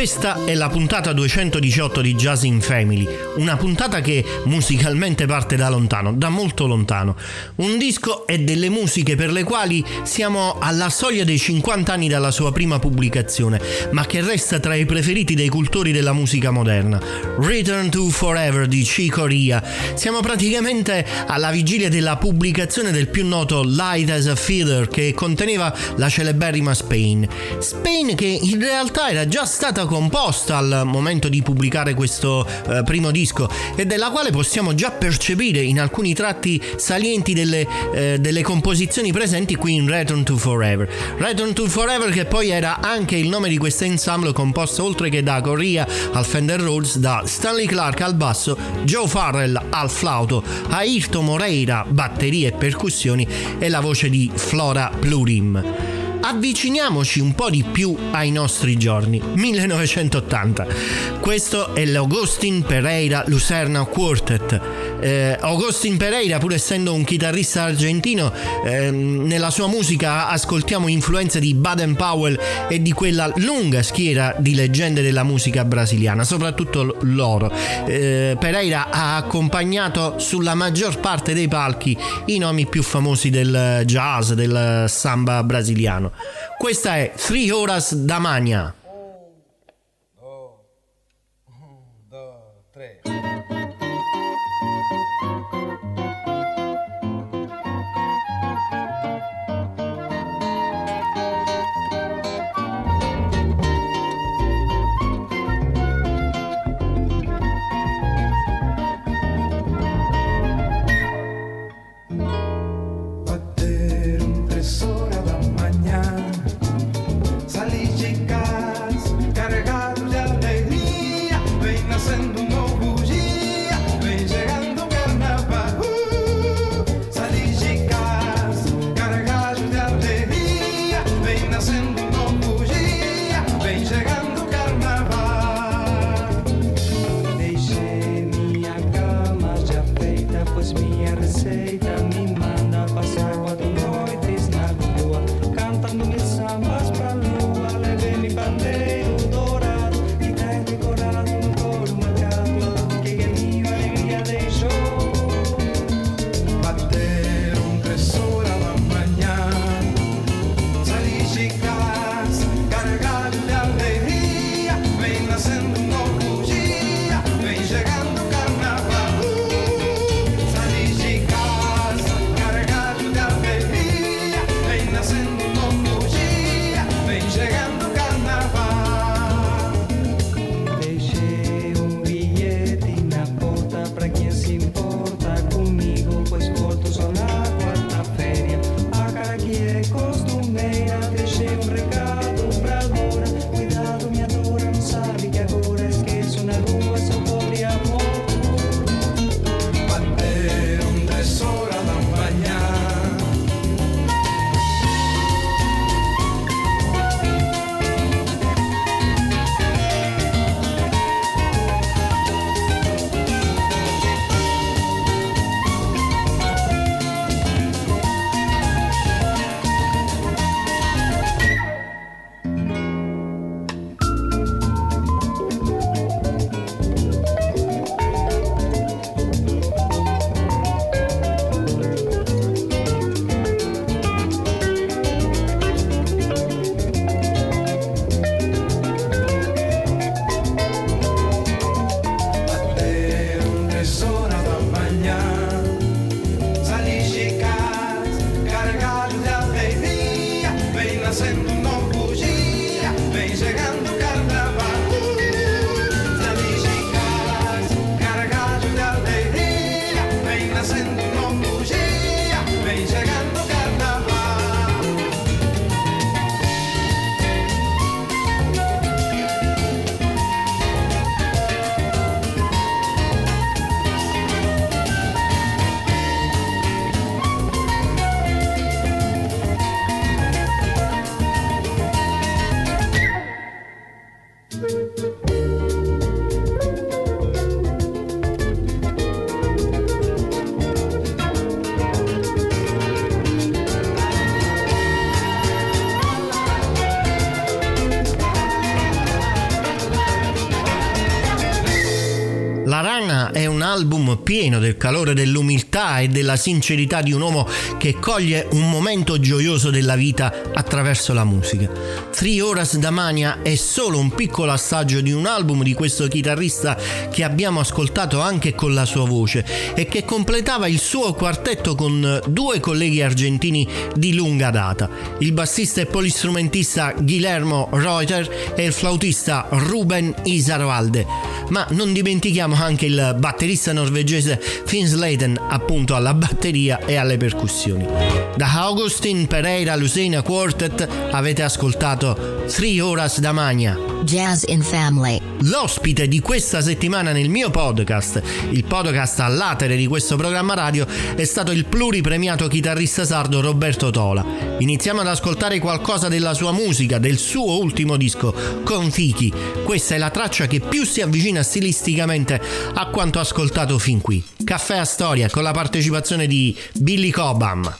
Questa è la puntata 218 di Jazz in Family, una puntata che musicalmente parte da lontano, da molto lontano. Un disco e delle musiche per le quali siamo alla soglia dei 50 anni dalla sua prima pubblicazione, ma che resta tra i preferiti dei cultori della musica moderna. Return to Forever di Chick Corea. Siamo praticamente alla vigilia della pubblicazione del più noto Light as a Feather, che conteneva la celeberrima Spain. Spain che in realtà era già stata composta al momento di pubblicare questo primo disco, e della quale possiamo già percepire in alcuni tratti salienti delle composizioni presenti qui in Return to Forever. Return to Forever che poi era anche il nome di questo ensemble composto, oltre che da Corea al Fender Rhodes, da Stanley Clarke al basso, Joe Farrell al flauto, Ayrton Moreira batterie e percussioni e la voce di Flora Plurim. Avviciniamoci un po' di più ai nostri giorni, 1980. Questo è l'Agustín Pereyra Lucerna Quartet. Agustín Pereyra, pur essendo un chitarrista argentino, nella sua musica ascoltiamo influenze di Baden-Powell e di quella lunga schiera di leggende della musica brasiliana, soprattutto loro. Pereyra ha accompagnato sulla maggior parte dei palchi i nomi più famosi del jazz, del samba brasiliano. Questa è Três Horas da Manhã. Salir de casa. Marana è un album pieno del calore dell'umiltà e della sincerità di un uomo che coglie un momento gioioso della vita attraverso la musica. Três Horas da Manhã è solo un piccolo assaggio di un album di questo chitarrista che abbiamo ascoltato anche con la sua voce e che completava il suo quartetto con due colleghi argentini di lunga data, il bassista e polistrumentista Guillermo Reuter e il flautista Ruben Isarvalde, ma non dimentichiamo anche il batterista norvegese Finn Slayden, appunto alla batteria e alle percussioni. Da Agustín Pereyra Lusena Quartet avete ascoltato Três Horas da Manhã. Jazz in Family. L'ospite di questa settimana nel mio podcast, il podcast all'atere di questo programma radio, è stato il pluripremiato chitarrista sardo Roberto Tola. Iniziamo ad ascoltare qualcosa della sua musica, del suo ultimo disco, Contiki. Questa è la traccia che più si avvicina stilisticamente a quanto ascoltato fin qui. Caffè Astoria con la partecipazione di Billy Cobham.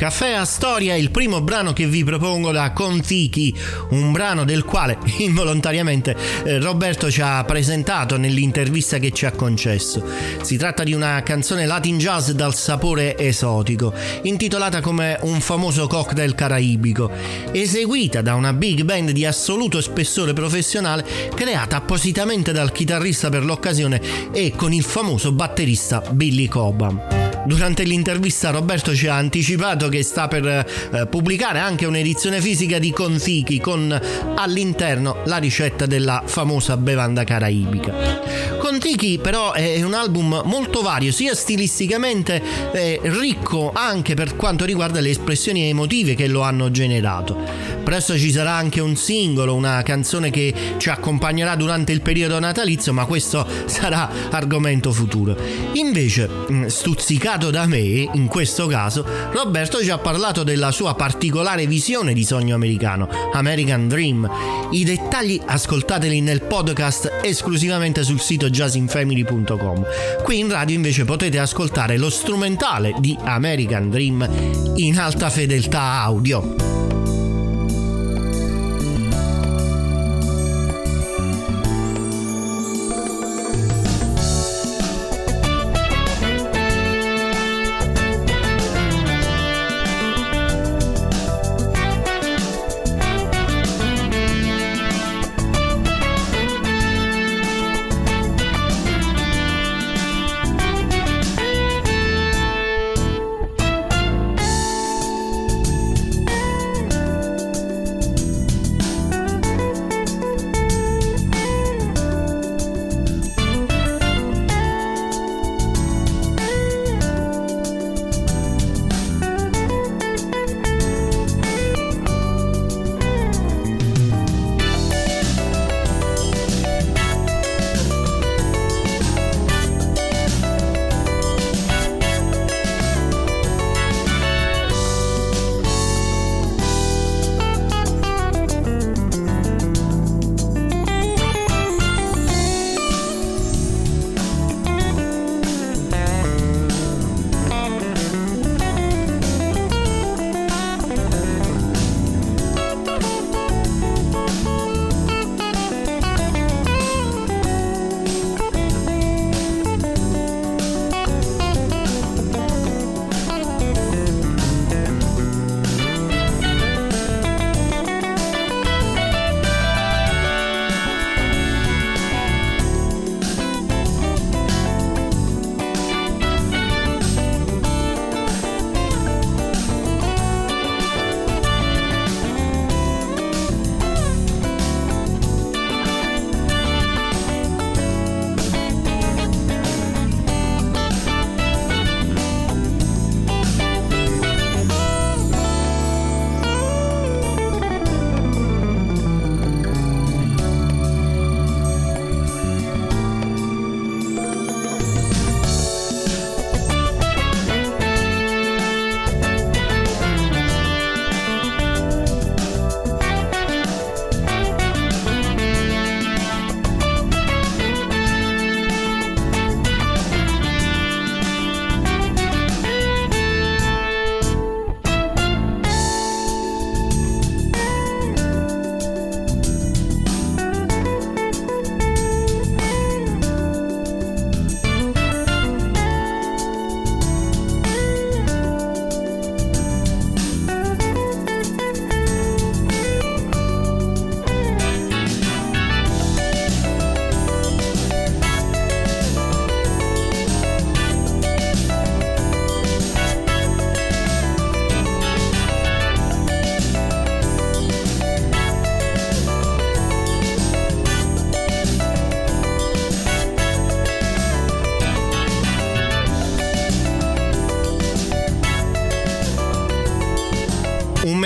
Caffè Astoria, il primo brano che vi propongo da Contiki, un brano del quale involontariamente Roberto ci ha presentato nell'intervista che ci ha concesso. Si tratta di una canzone Latin jazz dal sapore esotico, intitolata come un famoso cocktail caraibico, eseguita da una big band di assoluto spessore professionale creata appositamente dal chitarrista per l'occasione e con il famoso batterista Billy Cobham. Durante l'intervista Roberto ci ha anticipato che sta per pubblicare anche un'edizione fisica di Contiki con all'interno la ricetta della famosa bevanda caraibica. Contiki però è un album molto vario, sia stilisticamente ricco anche per quanto riguarda le espressioni emotive che lo hanno generato. Presto ci sarà anche un singolo, una canzone che ci accompagnerà durante il periodo natalizio, ma questo sarà argomento futuro. Invece, stuzzicare da me, in questo caso, Roberto ci ha parlato della sua particolare visione di sogno americano, American Dream. I dettagli ascoltateli nel podcast esclusivamente sul sito jazzinfamily.com. Qui in radio invece potete ascoltare lo strumentale di American Dream in alta fedeltà audio.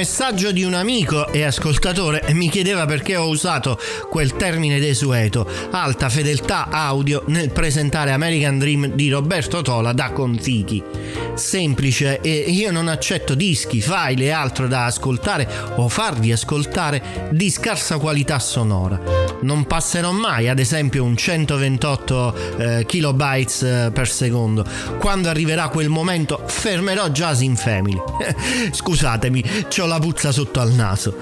Messaggio di un amico e ascoltatore mi chiedeva perché ho usato quel termine desueto, alta fedeltà audio, nel presentare American Dream di Roberto Tola da Contiki. semplice e io non accetto dischi, file e altro da ascoltare o farvi ascoltare di scarsa qualità sonora. Non passerò mai ad esempio un 128 kilobytes per secondo. Quando arriverà quel momento fermerò Jazz in Family. Scusatemi, c'ho la puzza sotto al naso.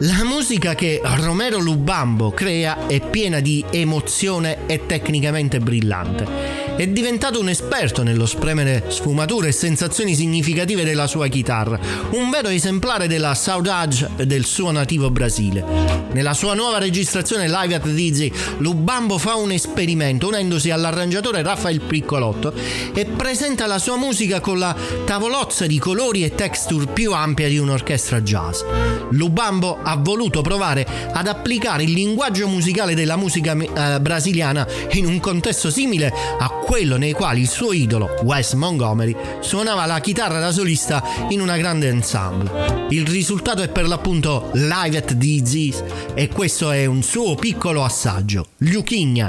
La musica che Romero Lubambo crea è piena di emozione e tecnicamente brillante. È diventato un esperto nello spremere sfumature e sensazioni significative della sua chitarra, un vero esemplare della saudade del suo nativo Brasile. Nella sua nuova registrazione Live at Dizzy, Lubambo fa un esperimento unendosi all'arrangiatore Rafael Piccolotto e presenta la sua musica con la tavolozza di colori e texture più ampia di un'orchestra jazz. Lubambo ha voluto provare ad applicare il linguaggio musicale della musica brasiliana in un contesto simile a quello nei quali il suo idolo Wes Montgomery suonava la chitarra da solista in una grande ensemble. Il risultato è per l'appunto Live at Dizzy e questo è un suo piccolo assaggio. Liu Kiña.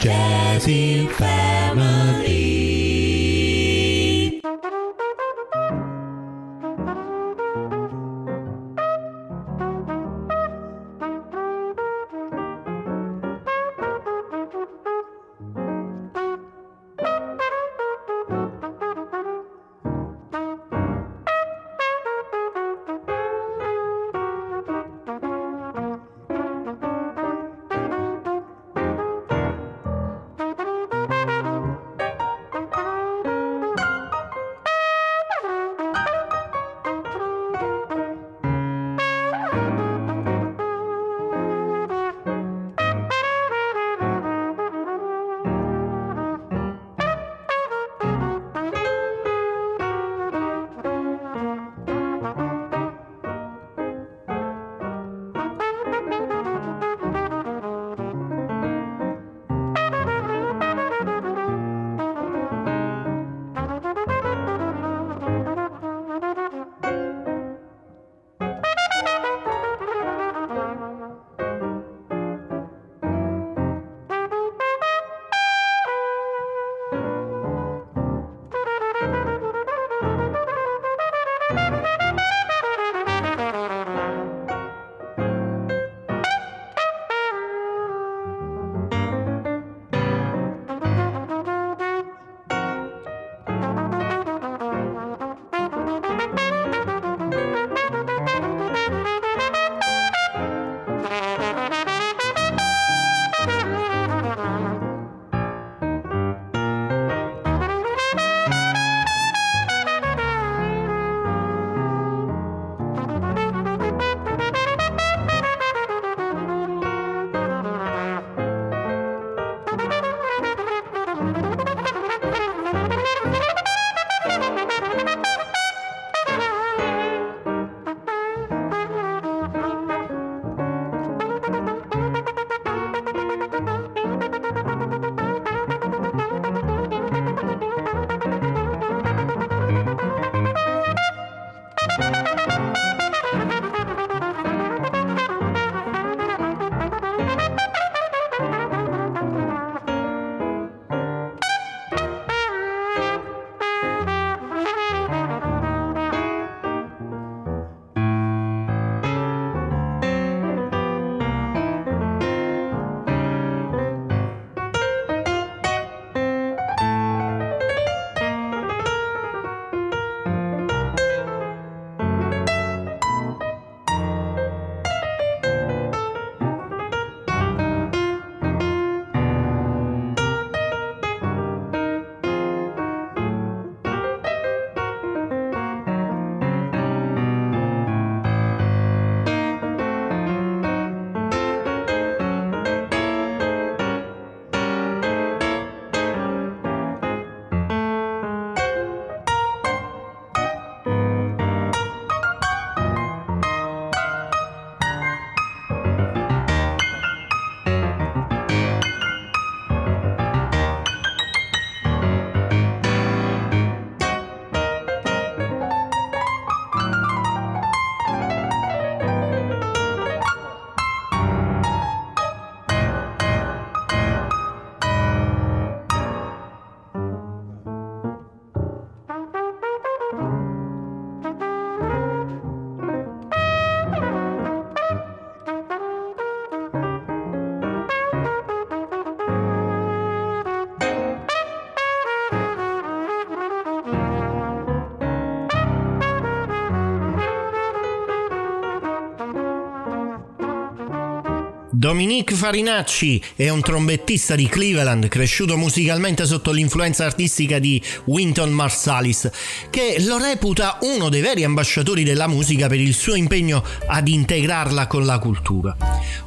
Jazz in Family. Dominique Farinacci è un trombettista di Cleveland cresciuto musicalmente sotto l'influenza artistica di Wynton Marsalis, che lo reputa uno dei veri ambasciatori della musica per il suo impegno ad integrarla con la cultura.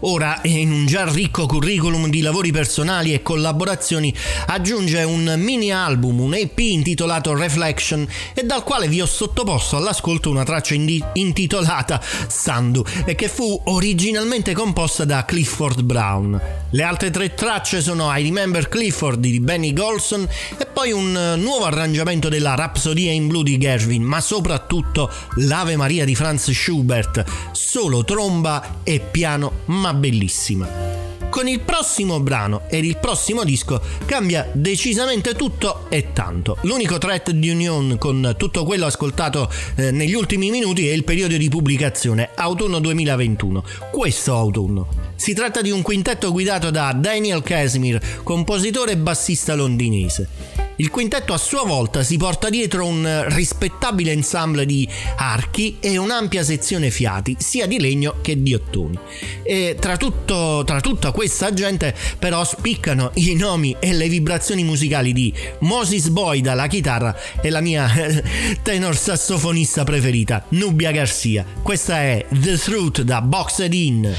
Ora, in un già ricco curriculum di lavori personali e collaborazioni, aggiunge un mini album, un EP intitolato Reflection, e dal quale vi ho sottoposto all'ascolto una traccia intitolata Sandu, e che fu originalmente composta da Clifford Brown. Le altre tre tracce sono I Remember Clifford di Benny Golson e poi un nuovo arrangiamento della Rapsodia in blu di Gershwin, ma soprattutto l'Ave Maria di Franz Schubert, solo tromba e piano ma bellissima. Con il prossimo brano ed il prossimo disco cambia decisamente tutto e tanto. L'unico trait di union con tutto quello ascoltato negli ultimi minuti è il periodo di pubblicazione, autunno 2021, questo autunno. Si tratta di un quintetto guidato da Daniel Casimir, compositore e bassista londinese. Il quintetto a sua volta si porta dietro un rispettabile ensemble di archi e un'ampia sezione fiati, sia di legno che di ottoni. E tra tutta questa gente però spiccano i nomi e le vibrazioni musicali di Moses Boyd alla chitarra e la mia tenor sassofonista preferita, Nubia Garcia. Questa è The Truth da Boxed In.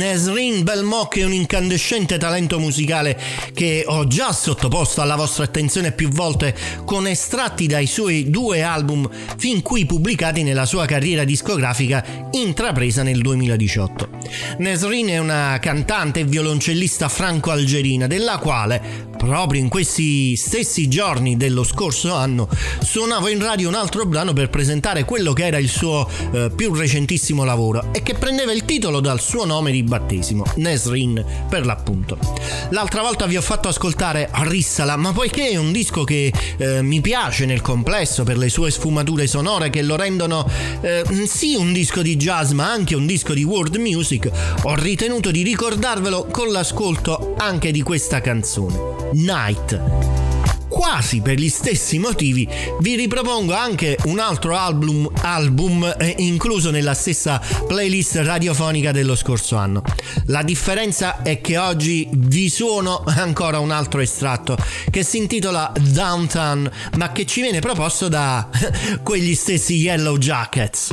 Nesrin Belmoc è un incandescente talento musicale che ho già sottoposto alla vostra attenzione più volte con estratti dai suoi 2 album fin qui pubblicati nella sua carriera discografica intrapresa nel 2018. Nesrin è una cantante e violoncellista franco-algerina, della quale proprio in questi stessi giorni dello scorso anno suonavo in radio un altro brano per presentare quello che era il suo più recentissimo lavoro e che prendeva il titolo dal suo nome di battesimo, Nesrin per l'appunto. L'altra volta vi ho fatto ascoltare Rissala, ma poiché è un disco che mi piace nel complesso per le sue sfumature sonore che lo rendono sì un disco di jazz ma anche un disco di world music, ho ritenuto di ricordarvelo con l'ascolto anche di questa canzone, Night. Quasi per gli stessi motivi vi ripropongo anche un altro album incluso nella stessa playlist radiofonica dello scorso anno. La differenza è che oggi vi suono ancora un altro estratto che si intitola Downtown, ma che ci viene proposto da quegli stessi Yellow Jackets.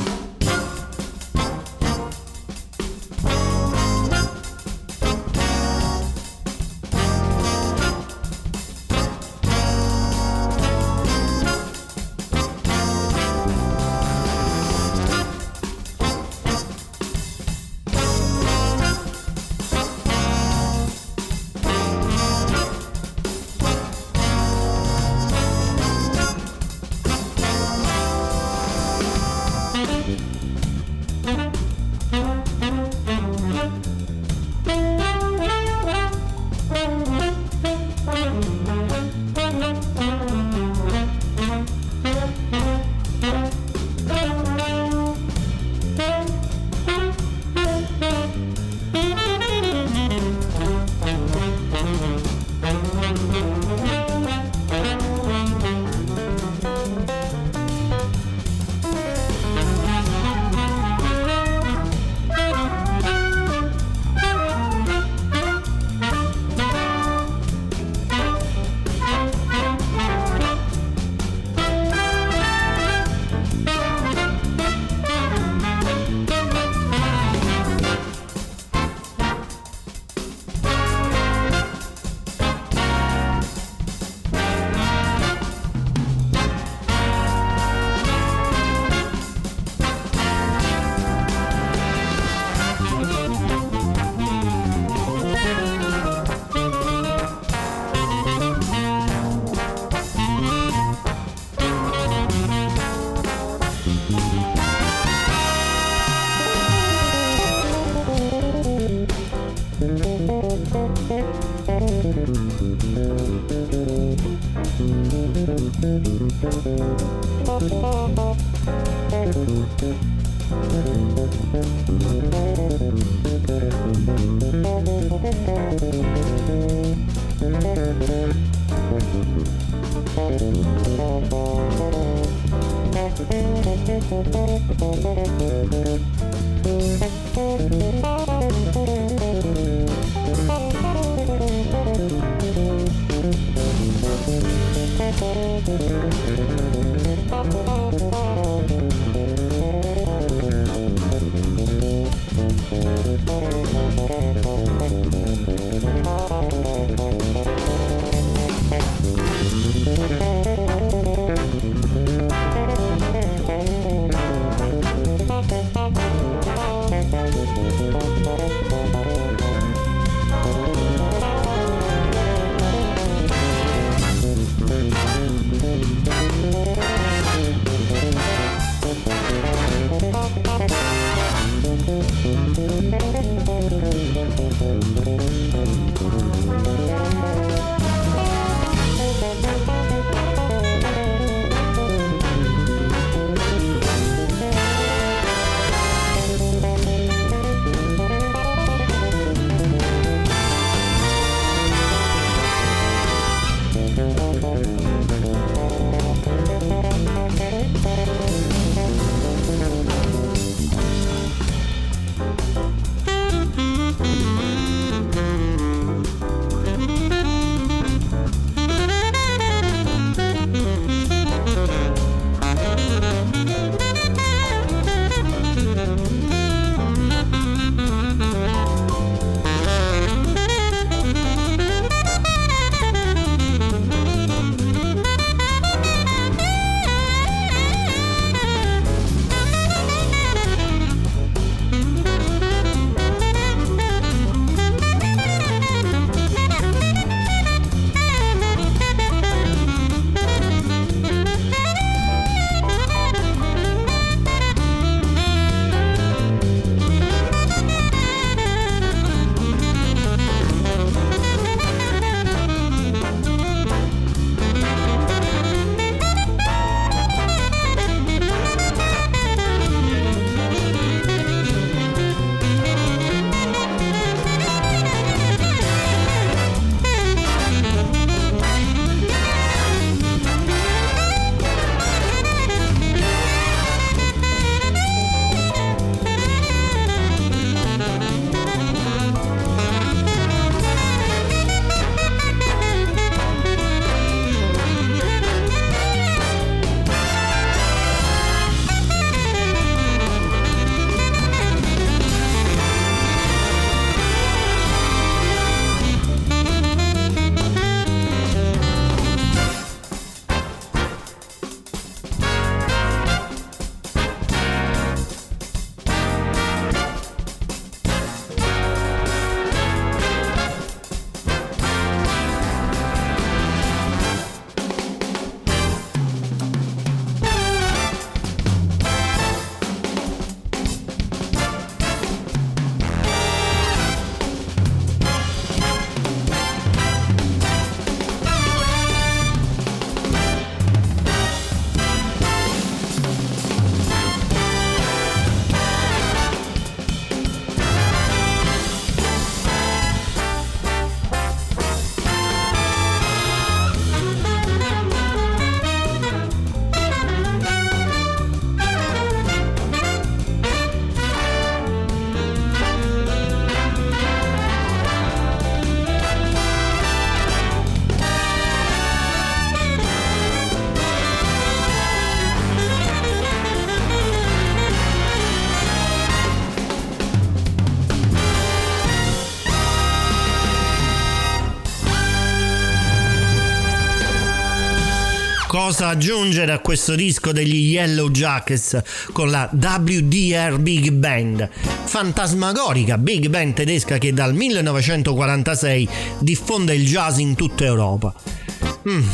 Cosa aggiungere a questo disco degli Yellow Jackets con la WDR Big Band, fantasmagorica Big Band tedesca che dal 1946 diffonde il jazz in tutta Europa.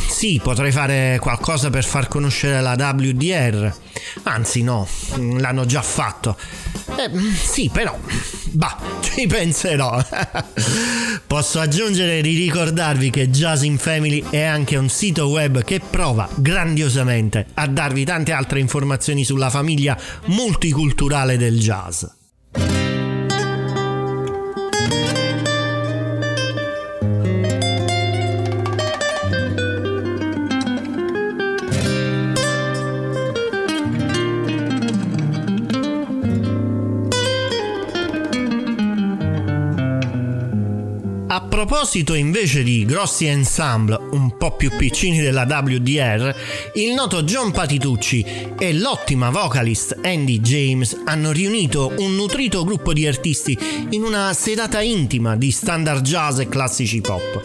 Sì, potrei fare qualcosa per far conoscere la WDR. Anzi no, l'hanno già fatto. Sì, però bah, ci penserò. Posso aggiungere di ricordarvi che Jazz in Family è anche un sito web che prova grandiosamente a darvi tante altre informazioni sulla famiglia multiculturale del jazz. A proposito invece di grossi ensemble un po' più piccini della WDR, il noto John Patitucci e l'ottima vocalist Andy James hanno riunito un nutrito gruppo di artisti in una serata intima di standard jazz e classici pop.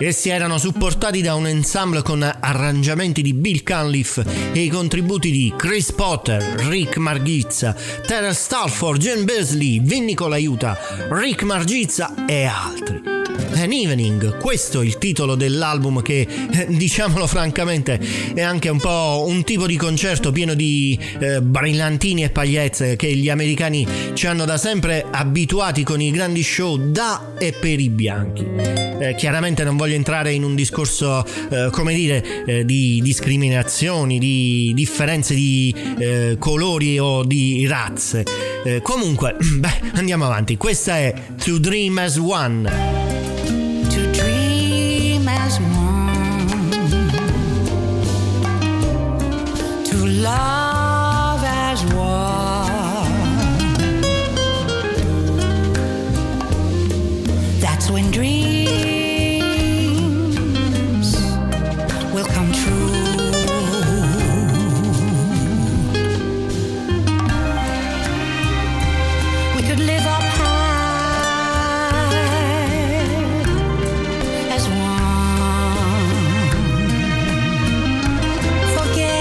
Essi erano supportati da un ensemble con arrangiamenti di Bill Cunliffe e i contributi di Chris Potter, Rick Margitza, Terence Stalford, Jen Beasley, Vinnie Colaiuta, Rick Margitza e altri. An Evening, questo è il titolo dell'album che, diciamolo francamente, è anche un po' un tipo di concerto pieno di brillantini e pagliezze che gli americani ci hanno da sempre abituati con i grandi show da e per i bianchi. Chiaramente non voglio entrare in un discorso, di discriminazioni, di differenze di colori o di razze. Comunque, andiamo avanti. Questa è To Dream as One. Love as one. That's when dreams will come true. We could live up high as one. Forget.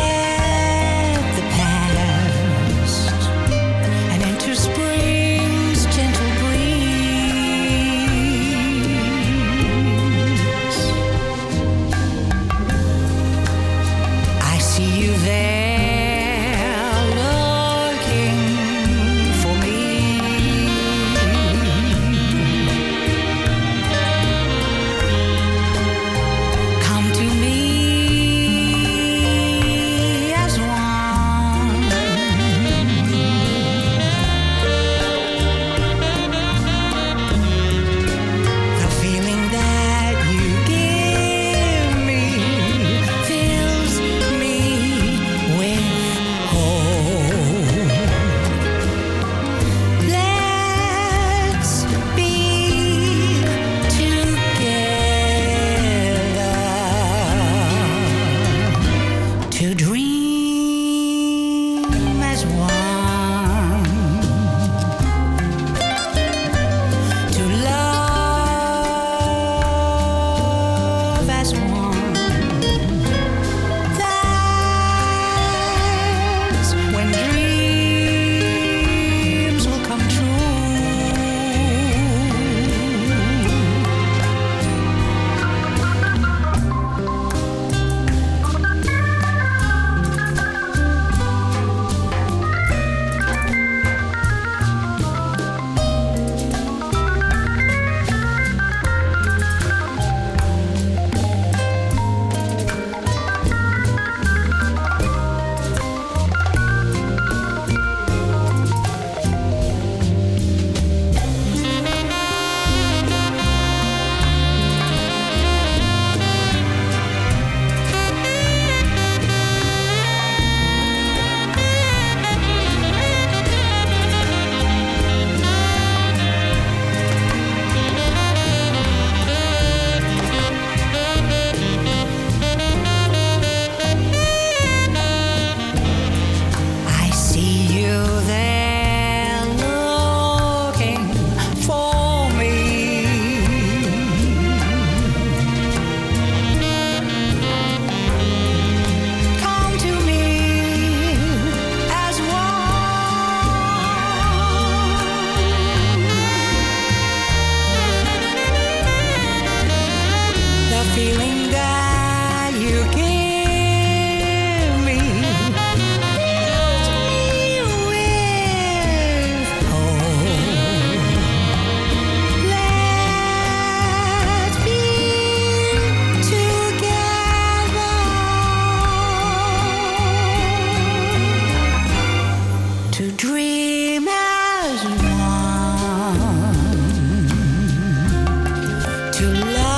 feeling that you give me. Leave with hope. Let's be together to dream as one, to love.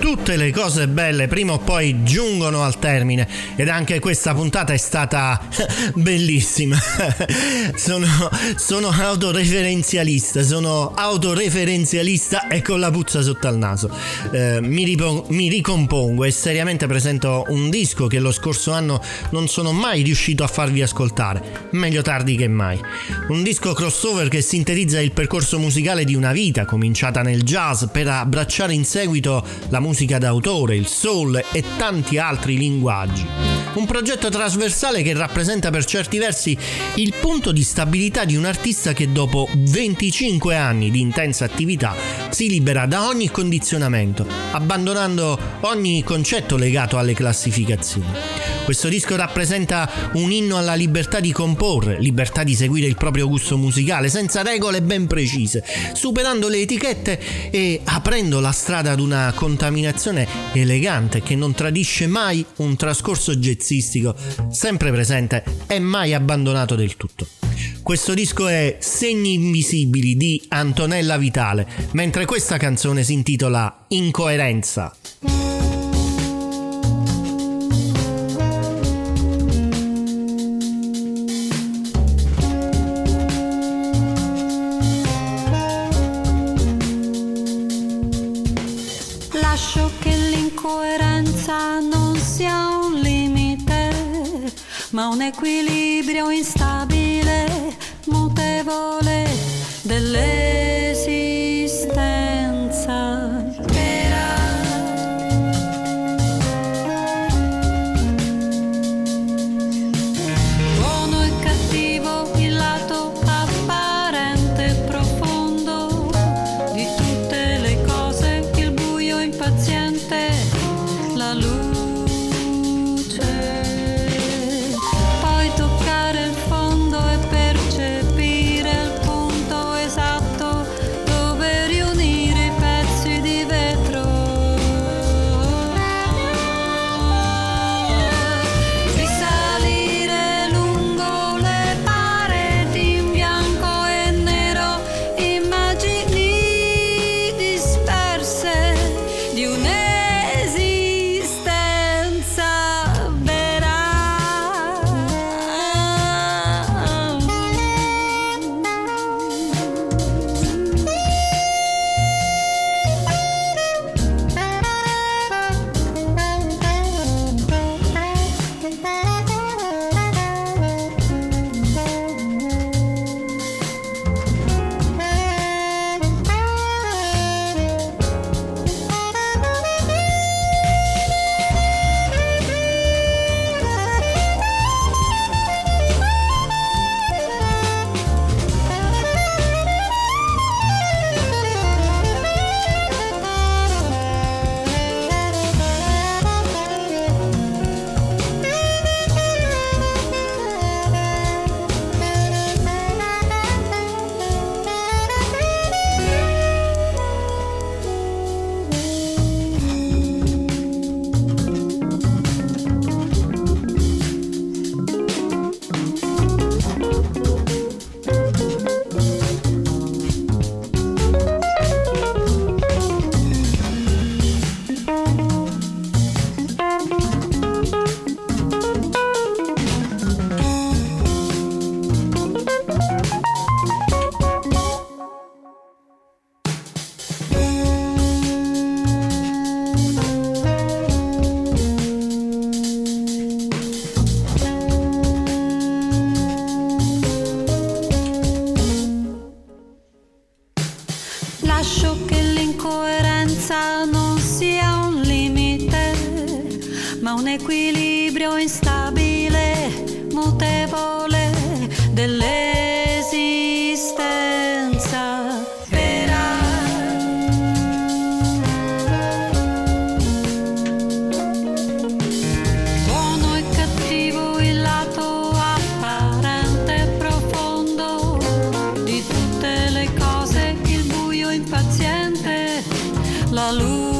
Tutte le cose belle prima o poi giungono al termine, ed anche questa puntata è stata bellissima. Sono autoreferenzialista, e con la puzza sotto al naso. Mi ricompongo e seriamente presento un disco che lo scorso anno non sono mai riuscito a farvi ascoltare, meglio tardi che mai. Un disco crossover che sintetizza il percorso musicale di una vita cominciata nel jazz per abbracciare in seguito la musica d'autore, il soul e tanti altri linguaggi. Un progetto trasversale che rappresenta per certi versi il punto di stabilità di un artista che dopo 25 anni di intensa attività si libera da ogni condizionamento, abbandonando ogni concetto legato alle classificazioni. Questo disco rappresenta un inno alla libertà di comporre, libertà di seguire il proprio gusto musicale senza regole ben precise, superando le etichette e aprendo la strada ad una contaminazione elegante che non tradisce mai un trascorso jazzistico sempre presente e mai abbandonato del tutto. Questo disco è Segni Invisibili di Antonella Vitale, mentre questa canzone si intitola Incoerenza. Lascio che l'incoerenza non sia un limite, ma un equilibrio instabile, mutevole dell'esistenza. Buono e cattivo, il lato apparente e profondo di tutte le cose, il buio impaziente, la luce. un equilibrio instabile, mutevole dell'esistenza vera. Buono e cattivo, il lato apparente e profondo di tutte le cose, il buio impaziente, la luce.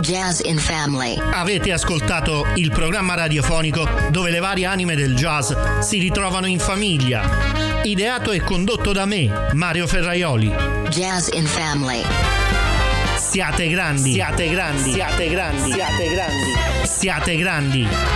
Jazz in Family. Avete ascoltato il programma radiofonico dove le varie anime del jazz si ritrovano in famiglia. Ideato e condotto da me, Mario Ferraioli. Jazz in Family. Siate grandi, siate grandi, siate grandi, siate grandi, siate grandi.